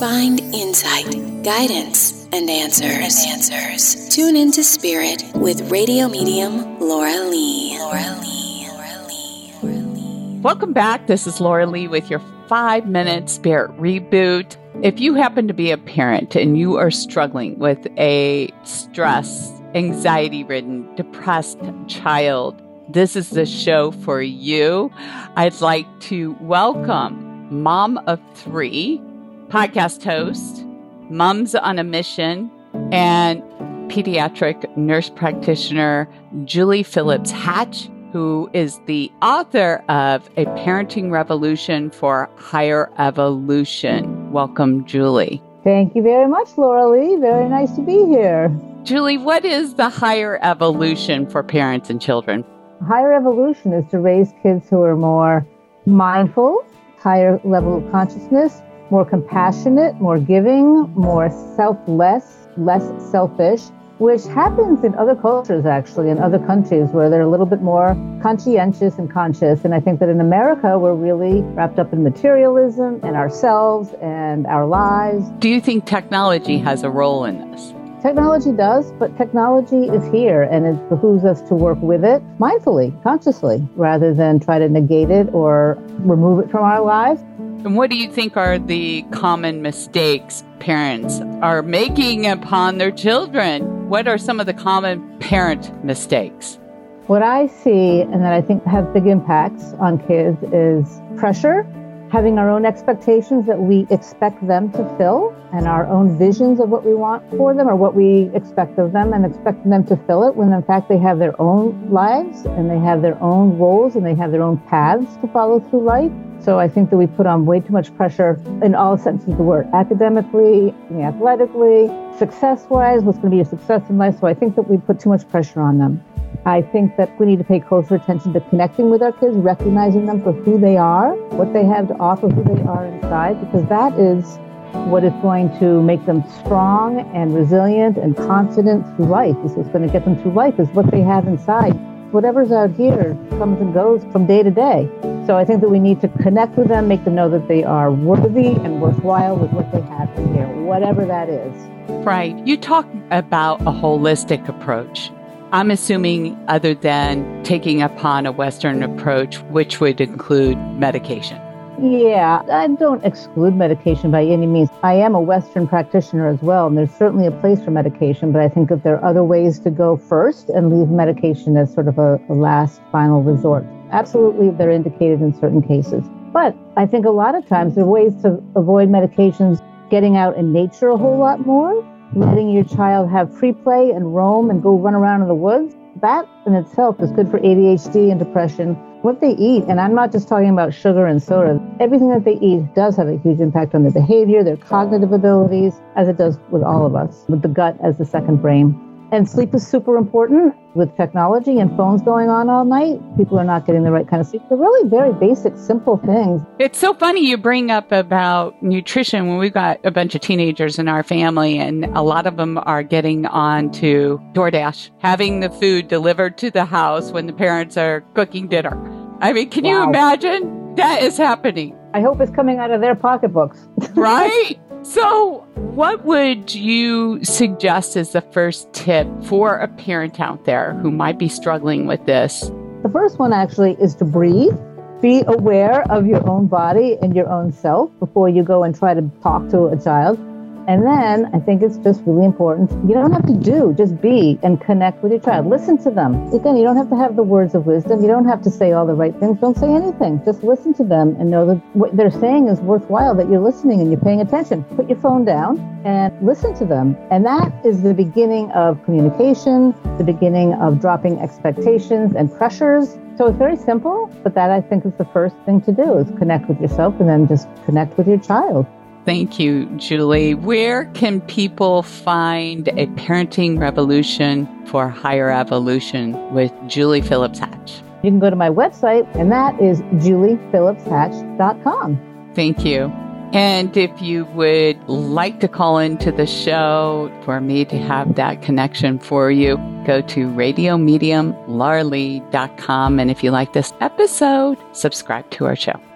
Find insight, guidance, and answers. Tune into Spirit with radio medium Laura Lee. Welcome back. This is Laura Lee with your 5-minute Spirit Reboot. If you happen to be a parent and you are struggling with a stress, anxiety-ridden, depressed child, this is the show for you. I'd like to welcome mom of 3, podcast host, Moms on a Mission, and pediatric nurse practitioner Julie Phillips-Hatch, who is the author of A Parenting Revolution for Higher Evolution. Welcome, Julie. Thank you very much, Laura Lee. Very nice to be here. Julie, what is the higher evolution for parents and children? Higher evolution is to raise kids who are more mindful, higher level of consciousness, more compassionate, more giving, more selfless, less selfish, which happens in other cultures, actually, in other countries where they're a little bit more conscientious and conscious. And I think that in America, we're really wrapped up in materialism and ourselves and our lives. Do you think technology has a role in this? Technology does, but technology is here, and it behooves us to work with it mindfully, consciously, rather than try to negate it or remove it from our lives. And what do you think are the common mistakes parents are making upon their children? What are some of the common parent mistakes? What I see and that I think have big impacts on kids is pressure, having our own expectations that we expect them to fill, and our own visions of what we want for them or what we expect of them, and expecting them to fill it when in fact they have their own lives and they have their own roles and they have their own paths to follow through life. So I think that we put on way too much pressure in all senses of the word, academically, athletically, success-wise, what's going to be a success in life. So I think that we put too much pressure on them. I think that we need to pay closer attention to connecting with our kids, recognizing them for who they are, what they have to offer, who they are inside, because that is what is going to make them strong and resilient and confident through life. This is what's going to get them through life, is what they have inside. Whatever's out here comes and goes from day to day. So I think that we need to connect with them, make them know that they are worthy and worthwhile with what they have in here, whatever that is. Right. You talk about a holistic approach. I'm assuming other than taking upon a Western approach, which would include medication. Yeah, I don't exclude medication by any means. I am a Western practitioner as well, and there's certainly a place for medication, but I think that there are other ways to go first and leave medication as sort of a last final resort. Absolutely, they're indicated in certain cases. But I think a lot of times there are ways to avoid medications, getting out in nature a whole lot more, letting your child have free play and roam and go run around in the woods. That in itself is good for ADHD and depression. What they eat, and I'm not just talking about sugar and soda, everything that they eat does have a huge impact on their behavior, their cognitive abilities, as it does with all of us, with the gut as the second brain. And sleep is super important. With technology and phones going on all night, people are not getting the right kind of sleep. They're really very basic, simple things. It's so funny you bring up about nutrition when we've got a bunch of teenagers in our family, and a lot of them are getting on to DoorDash, having the food delivered to the house when the parents are cooking dinner. I mean, can you imagine? That is happening. I hope it's coming out of their pocketbooks. Right? So what would you suggest as the first tip for a parent out there who might be struggling with this? The first one actually is to breathe. Be aware of your own body and your own self before you go and try to talk to a child. And then I think it's just really important. You don't have to do, just be and connect with your child. Listen to them. Again, you don't have to have the words of wisdom. You don't have to say all the right things. Don't say anything. Just listen to them and know that what they're saying is worthwhile, that you're listening and you're paying attention. Put your phone down and listen to them. And that is the beginning of communication, the beginning of dropping expectations and pressures. So it's very simple, but that I think is the first thing to do, is connect with yourself and then just connect with your child. Thank you, Julie. Where can people find A Parenting Revolution for Higher Evolution with Julie Phillips-Hatch? You can go to my website, and that is juliephillipshatch.com. Thank you. And if you would like to call into the show for me to have that connection for you, go to radiomediumlarley.com. And if you like this episode, subscribe to our show.